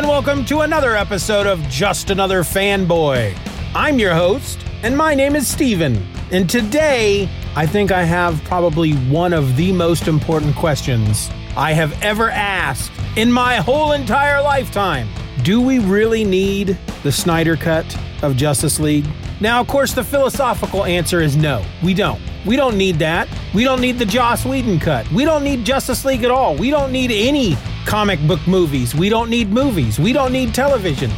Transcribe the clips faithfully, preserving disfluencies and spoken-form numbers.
Welcome to another episode of Just Another Fanboy. I'm your host, and my name is Steven. And today, I think I have probably one of the most important questions I have ever asked in my whole entire lifetime. Do we really need the Snyder Cut of Justice League? Now, of course, the philosophical answer is no, we don't. We don't need that. We don't need the Joss Whedon cut. We don't need Justice League at all. We don't need any comic book movies. We don't need movies. We don't need television.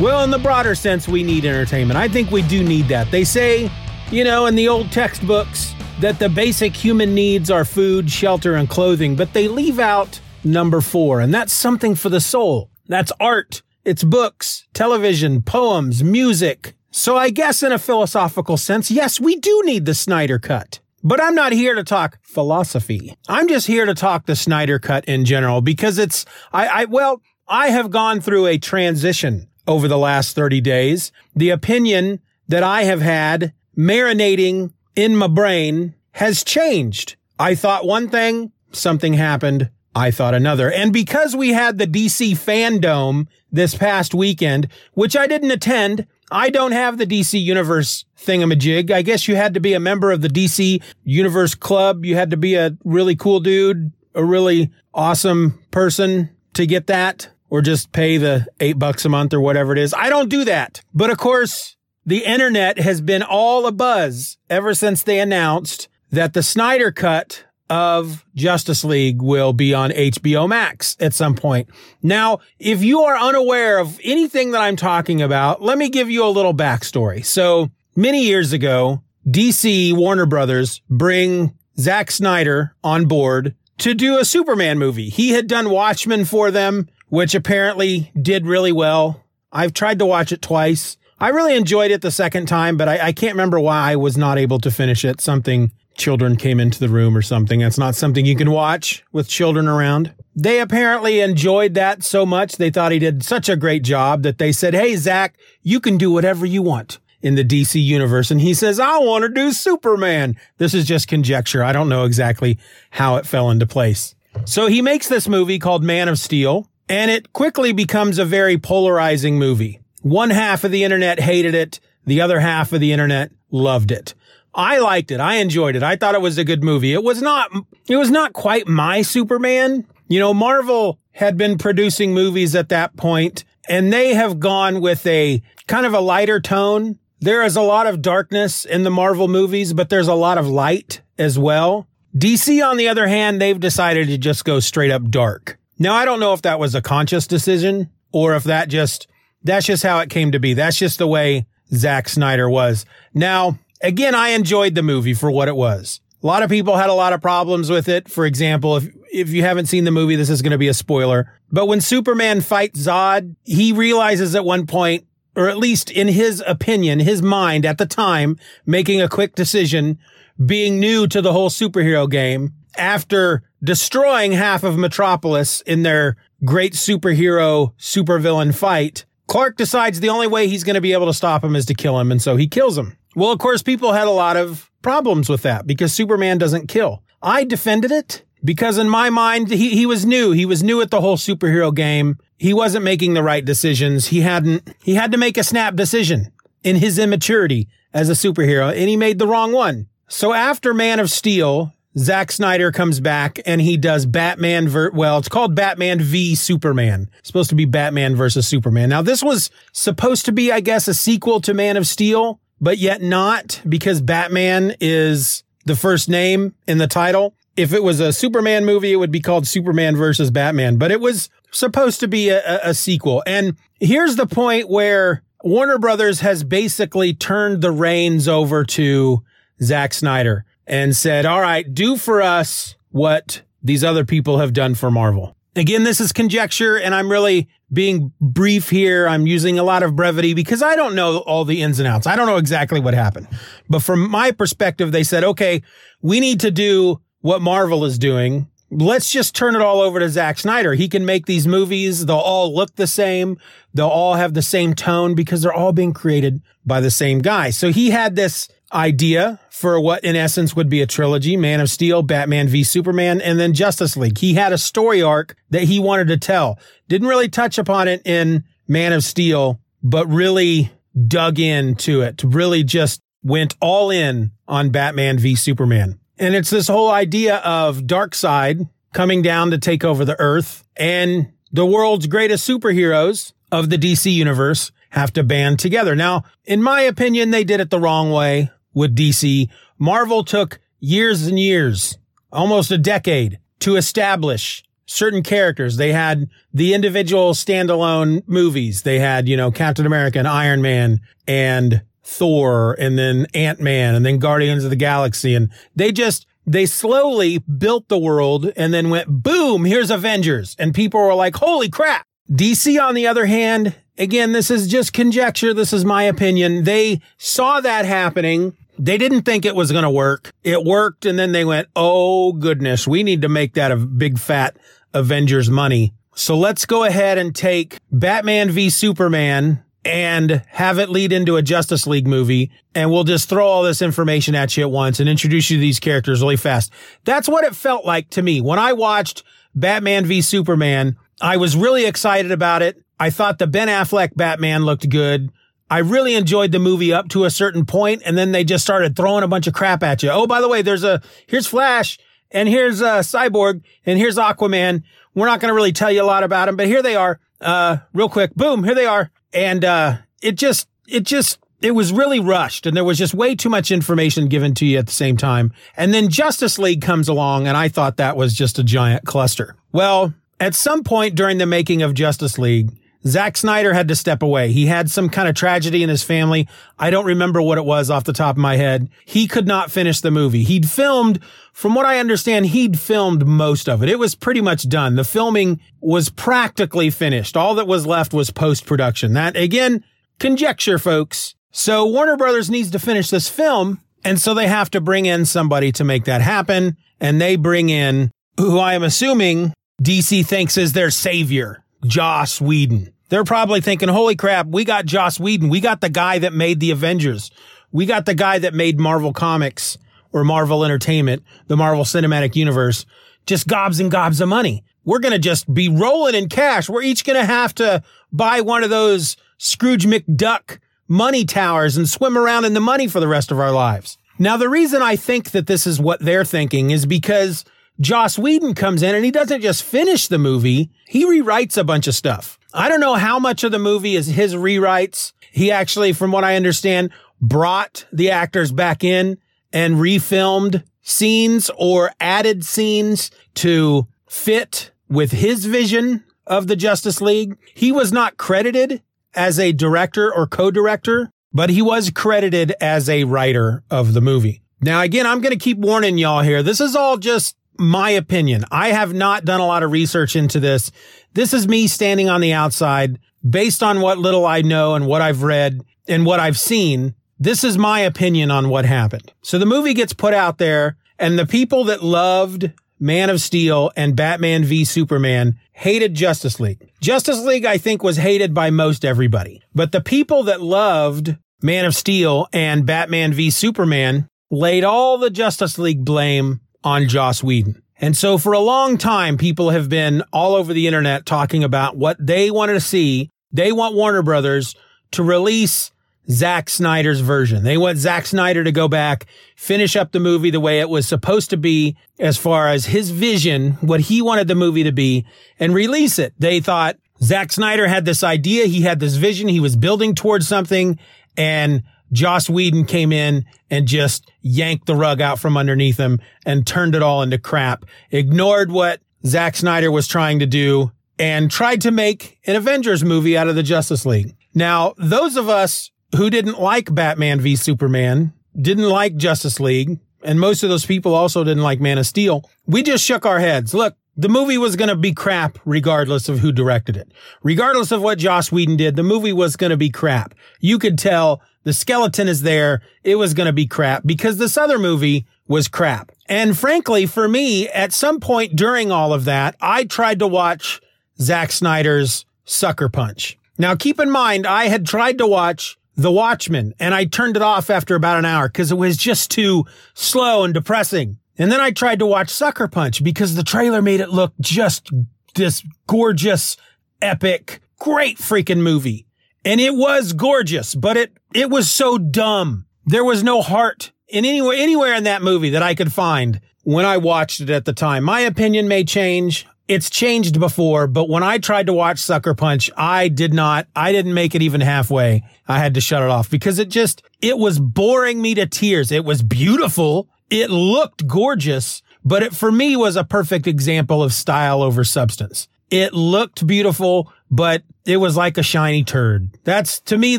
Well, in the broader sense, we need entertainment. I think we do need that. They say, you know, in the old textbooks that the basic human needs are food, shelter, and clothing, but they leave out number four, and that's something for the soul. That's art. It's books, television, poems, music. So I guess in a philosophical sense, yes, we do need the Snyder Cut. But I'm not here to talk philosophy. I'm just here to talk the Snyder Cut in general because it's, I, I, well, I have gone through a transition over the last thirty days. The opinion that I have had marinating in my brain has changed. I thought one thing, something happened. I thought another. And because we had the D C FanDome this past weekend, which I didn't attend, I don't have the D C Universe thingamajig. I guess you had to be a member of the D C Universe Club. You had to be a really cool dude, a really awesome person to get that, or just pay the eight bucks a month or whatever it is. I don't do that. But of course, the internet has been all abuzz ever since they announced that the Snyder Cut of Justice League will be on H B O Max at some point. Now, if you are unaware of anything that I'm talking about, let me give you a little backstory. So many years ago, D C Warner Brothers bring Zack Snyder on board to do a Superman movie. He had done Watchmen for them, which apparently did really well. I've tried to watch it twice. I really enjoyed it the second time, but I, I can't remember why I was not able to finish it. Something children came into the room or something. That's not something you can watch with children around. They apparently enjoyed that so much. They thought he did such a great job that they said, hey, Zach, you can do whatever you want in the D C universe. And he says, I want to do Superman. This is just conjecture. I don't know exactly how it fell into place. So he makes this movie called Man of Steel, and it quickly becomes a very polarizing movie. One half of the internet hated it. The other half of the internet loved it. I liked it. I enjoyed it. I thought it was a good movie. It was not, it was not quite my Superman. You know, Marvel had been producing movies at that point, and they have gone with a kind of a lighter tone. There is a lot of darkness in the Marvel movies, but there's a lot of light as well. D C, on the other hand, they've decided to just go straight up dark. Now, I don't know if that was a conscious decision or if that just, that's just how it came to be. That's just the way Zack Snyder was. Now, again, I enjoyed the movie for what it was. A lot of people had a lot of problems with it. For example, if if you haven't seen the movie, this is going to be a spoiler. But when Superman fights Zod, he realizes at one point, or at least in his opinion, his mind at the time, making a quick decision, being new to the whole superhero game, after destroying half of Metropolis in their great superhero, supervillain fight, Clark decides the only way he's going to be able to stop him is to kill him, and so he kills him. Well, of course, people had a lot of problems with that because Superman doesn't kill. I defended it because in my mind, he, he was new. He was new at the whole superhero game. He wasn't making the right decisions. He hadn't, he had to make a snap decision in his immaturity as a superhero, and he made the wrong one. So after Man of Steel, Zack Snyder comes back and he does Batman, ver- well, it's called Batman v Superman. It's supposed to be Batman versus Superman. Now, this was supposed to be, I guess, a sequel to Man of Steel, but yet not, because Batman is the first name in the title. If it was a Superman movie, it would be called Superman versus Batman, but it was supposed to be a, a sequel. And here's the point where Warner Brothers has basically turned the reins over to Zack Snyder and said, all right, do for us what these other people have done for Marvel. Again, this is conjecture, and I'm really being brief here. I'm using a lot of brevity because I don't know all the ins and outs. I don't know exactly what happened. But from my perspective, they said, okay, we need to do what Marvel is doing. Let's just turn it all over to Zack Snyder. He can make these movies. They'll all look the same. They'll all have the same tone because they're all being created by the same guy. So he had this idea for what in essence would be a trilogy: Man of Steel, Batman v Superman, and then Justice League. He had a story arc that he wanted to tell. Didn't really touch upon it in Man of Steel, but really dug into it. Really just went all in on Batman v Superman. And it's this whole idea of Darkseid coming down to take over the Earth, and the world's greatest superheroes of the D C Universe have to band together. Now, in my opinion, they did it the wrong way with D C. Marvel took years and years, almost a decade, to establish certain characters. They had the individual standalone movies. They had, you know, Captain America and Iron Man and Thor, and then Ant-Man, and then Guardians of the Galaxy. And they just, they slowly built the world and then went, boom, here's Avengers. And people were like, holy crap. D C, on the other hand, again, this is just conjecture. This is my opinion. They saw that happening. They didn't think it was going to work. It worked. And then they went, oh goodness, we need to make that a big fat Avengers money. So let's go ahead and take Batman v Superman and have it lead into a Justice League movie, and we'll just throw all this information at you at once and introduce you to these characters really fast. That's what it felt like to me. When I watched Batman v Superman, I was really excited about it. I thought the Ben Affleck Batman looked good. I really enjoyed the movie up to a certain point, and then they just started throwing a bunch of crap at you. Oh, by the way, there's a, here's Flash, and here's uh, Cyborg, and here's Aquaman. We're not going to really tell you a lot about them, but here they are. Uh, real quick. Boom, here they are. And, uh, it just, it just, it was really rushed, and there was just way too much information given to you at the same time. And then Justice League comes along, and I thought that was just a giant cluster. Well, at some point during the making of Justice League, Zack Snyder had to step away. He had some kind of tragedy in his family. I don't remember what it was off the top of my head. He could not finish the movie. He'd filmed, from what I understand, he'd filmed most of it. It was pretty much done. The filming was practically finished. All that was left was post-production. That, again, conjecture, folks. So Warner Brothers needs to finish this film, and so they have to bring in somebody to make that happen, and they bring in who I am assuming D C thinks is their savior, Joss Whedon. They're probably thinking, holy crap, we got Joss Whedon. We got the guy that made the Avengers. We got the guy that made Marvel Comics or Marvel Entertainment, the Marvel Cinematic Universe, just gobs and gobs of money. We're going to just be rolling in cash. We're each going to have to buy one of those Scrooge McDuck money towers and swim around in the money for the rest of our lives. Now, the reason I think that this is what they're thinking is because Joss Whedon comes in and he doesn't just finish the movie. He rewrites a bunch of stuff. I don't know how much of the movie is his rewrites. He actually, from what I understand, brought the actors back in and refilmed scenes or added scenes to fit with his vision of the Justice League. He was not credited as a director or co-director, but he was credited as a writer of the movie. Now, again, I'm going to keep warning y'all here. This is all just my opinion. I have not done a lot of research into this. This is me standing on the outside based on what little I know and what I've read and what I've seen. This is my opinion on what happened. So the movie gets put out there, and the people that loved Man of Steel and Batman v Superman hated Justice League. Justice League, I think, was hated by most everybody. But the people that loved Man of Steel and Batman v Superman laid all the Justice League blame on Joss Whedon. And so for a long time, people have been all over the internet talking about what they wanted to see. They want Warner Brothers to release Zack Snyder's version. They want Zack Snyder to go back, finish up the movie the way it was supposed to be, as far as his vision, what he wanted the movie to be, and release it. They thought Zack Snyder had this idea. He had this vision. He was building towards something, and Joss Whedon came in and just yanked the rug out from underneath him and turned it all into crap, ignored what Zack Snyder was trying to do, and tried to make an Avengers movie out of the Justice League. Now, those of us who didn't like Batman v Superman, didn't like Justice League, and most of those people also didn't like Man of Steel, we just shook our heads. Look, the movie was going to be crap regardless of who directed it. Regardless of what Joss Whedon did, the movie was going to be crap. You could tell the skeleton is there. It was going to be crap because this other movie was crap. And frankly, for me, at some point during all of that, I tried to watch Zack Snyder's Sucker Punch. Now, keep in mind, I had tried to watch The Watchmen, and I turned it off after about an hour because it was just too slow and depressing. And then I tried to watch Sucker Punch because the trailer made it look just this gorgeous, epic, great freaking movie. And it was gorgeous, but it it was so dumb. There was no heart in anywhere, anywhere in that movie that I could find when I watched it at the time. My opinion may change. It's changed before, but when I tried to watch Sucker Punch, I did not, I didn't make it even halfway. I had to shut it off because it just, it was boring me to tears. It was beautiful. It looked gorgeous, but it for me was a perfect example of style over substance. It looked beautiful, but it was like a shiny turd. That's, to me,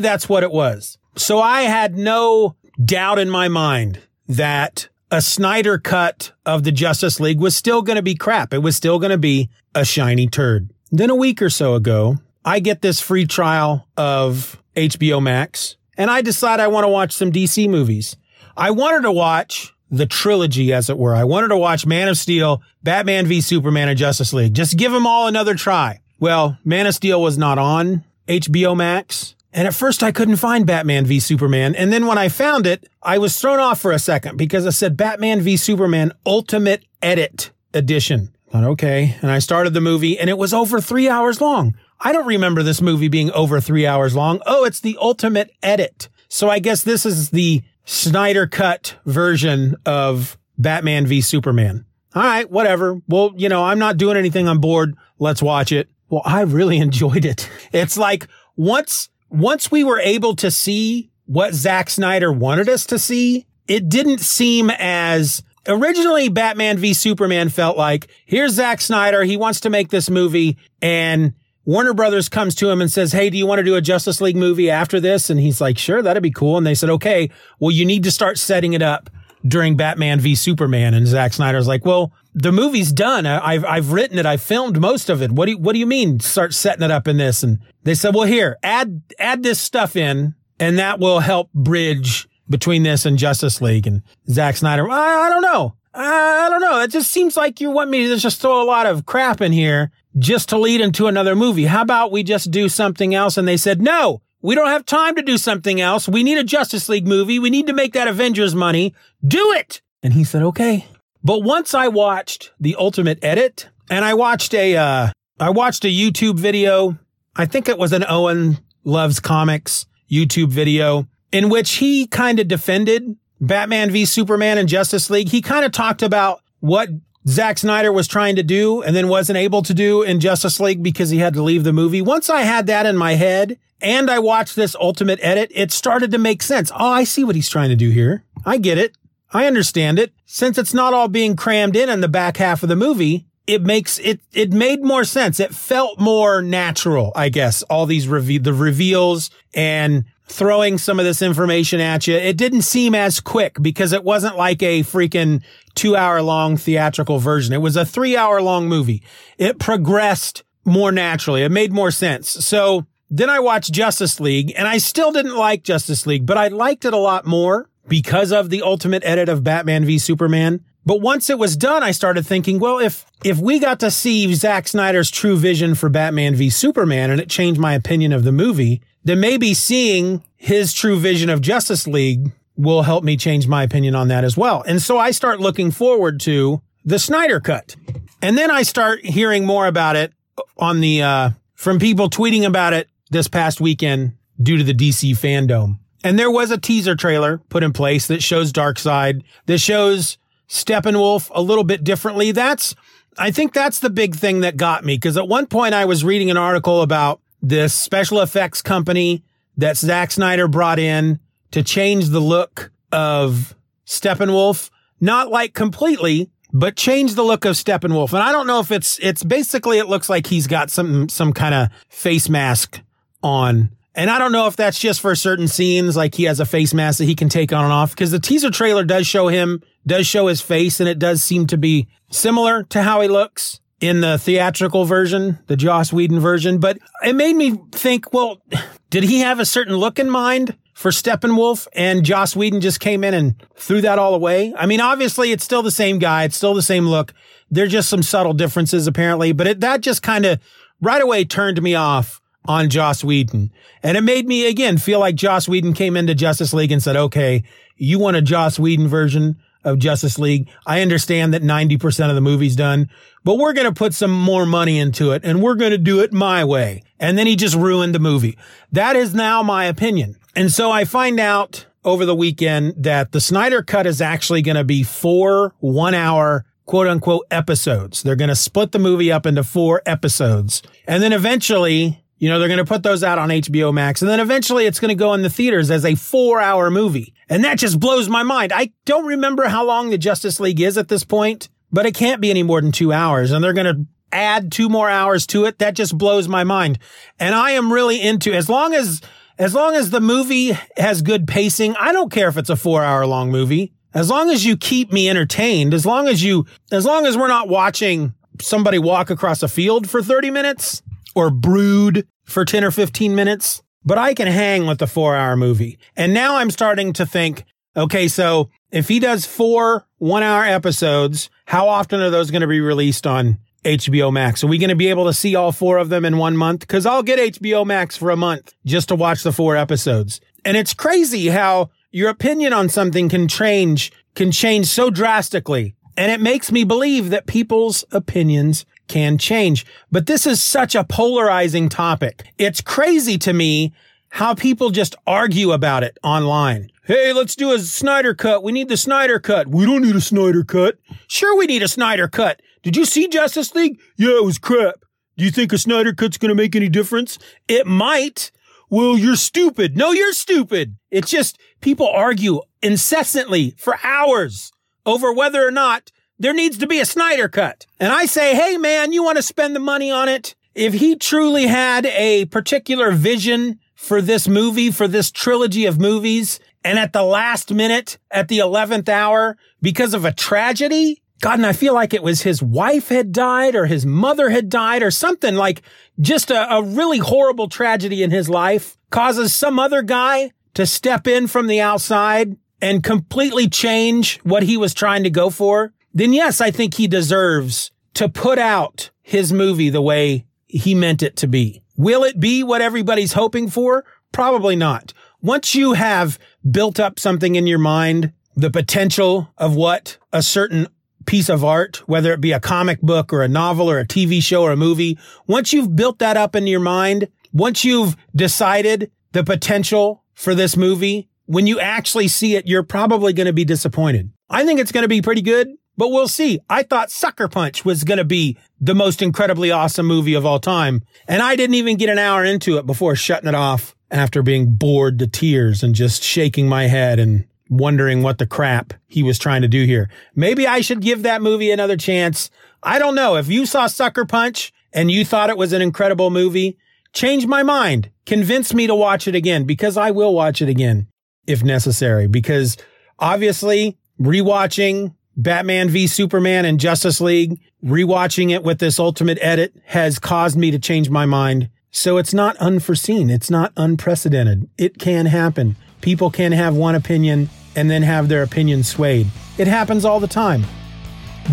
that's what it was. So I had no doubt in my mind that a Snyder cut of the Justice League was still going to be crap. It was still going to be a shiny turd. Then a week or so ago, I get this free trial of H B O Max, and I decide I want to watch some D C movies. I wanted to watch the trilogy, as it were. I wanted to watch Man of Steel, Batman v Superman, and Justice League. Just give them all another try. Well, Man of Steel was not on H B O Max. And at first I couldn't find Batman v Superman. And then when I found it, I was thrown off for a second because I said Batman v Superman Ultimate Edit Edition. I thought, okay. And I started the movie and it was over three hours long. I don't remember this movie being over three hours long. Oh, it's the Ultimate Edit. So I guess this is the Snyder cut version of Batman v Superman. All right, whatever. Well, you know, I'm not doing anything. I'm bored. Let's watch it. Well, I really enjoyed it. It's like once... Once we were able to see what Zack Snyder wanted us to see, it didn't seem as... Originally, Batman v Superman felt like, here's Zack Snyder, he wants to make this movie, and Warner Brothers comes to him and says, hey, do you want to do a Justice League movie after this? And he's like, sure, that'd be cool. And they said, okay, well, you need to start setting it up during Batman v Superman. And Zack Snyder's like, well, the movie's done. I've, I've written it. I've filmed most of it. What do you, what do you mean start setting it up in this? And they said, well, here, add, add this stuff in and that will help bridge between this and Justice League. And Zack Snyder, I, I don't know. I, I don't know. It just seems like you want me to just throw a lot of crap in here just to lead into another movie. How about we just do something else? And they said, no. We don't have time to do something else. We need a Justice League movie. We need to make that Avengers money. Do it. And he said, okay. But once I watched the Ultimate Edit and I watched a, uh, I watched a YouTube video. I think it was an Owen Loves Comics YouTube video in which he kind of defended Batman v Superman and Justice League. He kind of talked about what Zack Snyder was trying to do and then wasn't able to do in Justice League because he had to leave the movie. Once I had that in my head and I watched this Ultimate Edit, it started to make sense. Oh, I see what he's trying to do here. I get it. I understand it. Since it's not all being crammed in in the back half of the movie, it makes it, it made more sense. It felt more natural, I guess. All these reve- the reveals and throwing some of this information at you. It didn't seem as quick because it wasn't like a freaking two hour long theatrical version. It was a three hour long movie. It progressed more naturally. It made more sense. So then I watched Justice League and I still didn't like Justice League, but I liked it a lot more because of the Ultimate Edit of Batman v Superman. But once it was done, I started thinking, well, if, if we got to see Zack Snyder's true vision for Batman v Superman and it changed my opinion of the movie, then maybe seeing his true vision of Justice League will help me change my opinion on that as well. And so I start looking forward to the Snyder cut. And then I start hearing more about it on the, uh, from people tweeting about it this past weekend due to the D C FanDome. And there was a teaser trailer put in place that shows Darkseid, that shows Steppenwolf a little bit differently. That's, I think that's the big thing that got me. Cause at one point I was reading an article about this special effects company that Zack Snyder brought in to change the look of Steppenwolf, not like completely, but change the look of Steppenwolf. And I don't know if it's, it's basically, it looks like he's got some, some kind of face mask on And I don't know if that's just for certain scenes, like he has a face mask that he can take on and off, because the teaser trailer does show him, does show his face, and it does seem to be similar to how he looks in the theatrical version, the Joss Whedon version. But it made me think, well, did he have a certain look in mind for Steppenwolf, and Joss Whedon just came in and threw that all away? I mean, obviously, it's still the same guy. It's still the same look. There's just some subtle differences, apparently. But it, that just kind of right away turned me off on Joss Whedon. And it made me, again, feel like Joss Whedon came into Justice League and said, okay, you want a Joss Whedon version of Justice League? I understand that ninety percent of the movie's done, but we're going to put some more money into it, and we're going to do it my way. And then he just ruined the movie. That is now my opinion. And so I find out over the weekend that the Snyder Cut is actually going to be four one-hour quote-unquote episodes. They're going to split the movie up into four episodes. And then eventually, you know, they're going to put those out on H B O Max, and then eventually it's going to go in the theaters as a four-hour movie. And that just blows my mind. I don't remember how long the Justice League is at this point, but it can't be any more than two hours. And they're going to add two more hours to it. That just blows my mind. And I am really into, as long as, as long as the movie has good pacing, I don't care if it's a four-hour-long movie. As long as you keep me entertained, as long as you, as long as we're not watching somebody walk across a field for thirty minutes, or brood for ten or fifteen minutes, but I can hang with the four-hour movie. And now I'm starting to think, okay, so if he does four one-hour episodes, how often are those going to be released on H B O Max? Are we going to be able to see all four of them in one month? Because I'll get H B O Max for a month just to watch the four episodes. And it's crazy how your opinion on something can change, can change so drastically. And it makes me believe that people's opinions can change. But this is such a polarizing topic. It's crazy to me how people just argue about it online. Hey, let's do a Snyder cut. We need the Snyder cut. We don't need a Snyder cut. Sure, we need a Snyder cut. Did you see Justice League? Yeah, it was crap. Do you think a Snyder cut's going to make any difference? It might. Well, you're stupid. No, you're stupid. It's just people argue incessantly for hours over whether or not there needs to be a Snyder cut. And I say, hey, man, you want to spend the money on it? If he truly had a particular vision for this movie, for this trilogy of movies, and at the last minute, at the eleventh hour, because of a tragedy, God, and I feel like it was his wife had died or his mother had died or something, like just a, a really horrible tragedy in his life, causes some other guy to step in from the outside and completely change what he was trying to go for, then yes, I think he deserves to put out his movie the way he meant it to be. Will it be what everybody's hoping for? Probably not. Once you have built up something in your mind, the potential of what a certain piece of art, whether it be a comic book or a novel or a T V show or a movie, once you've built that up in your mind, once you've decided the potential for this movie, when you actually see it, you're probably going to be disappointed. I think it's going to be pretty good, but we'll see. I thought Sucker Punch was going to be the most incredibly awesome movie of all time, and I didn't even get an hour into it before shutting it off after being bored to tears and just shaking my head and wondering what the crap he was trying to do here. Maybe I should give that movie another chance. I don't know. If you saw Sucker Punch and you thought it was an incredible movie, change my mind. Convince me to watch it again, because I will watch it again if necessary, because obviously rewatching Batman v Superman and Justice League, rewatching it with this ultimate edit has caused me to change my mind. So it's not unforeseen. It's not unprecedented. It can happen. People can have one opinion and then have their opinion swayed. It happens all the time.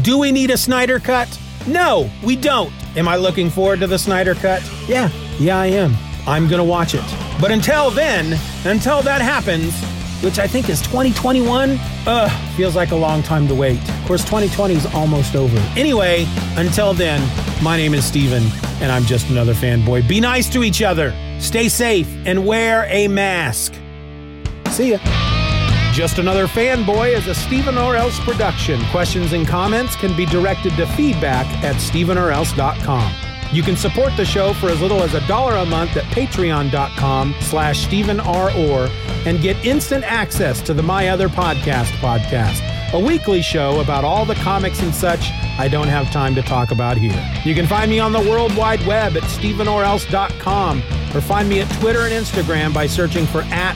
Do we need a Snyder cut? No, we don't. Am I looking forward to the Snyder cut? Yeah, yeah, I am. I'm going to watch it. But until then, until that happens, which I think is twenty twenty-one. Ugh, feels like a long time to wait. Of course, twenty twenty is almost over. Anyway, until then, my name is Steven, and I'm just another fanboy. Be nice to each other, stay safe, and wear a mask. See ya. Just Another Fanboy is a Steven or Else production. Questions and comments can be directed to feedback at steven or else dot com. You can support the show for as little as a dollar a month at patreon.com slash Stephen R. Orr and get instant access to the My Other Podcast podcast. a weekly show about all the comics and such I don't have time to talk about here. You can find me on the World Wide Web at steven or else dot com, or find me at Twitter and Instagram by searching for at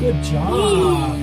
Good job.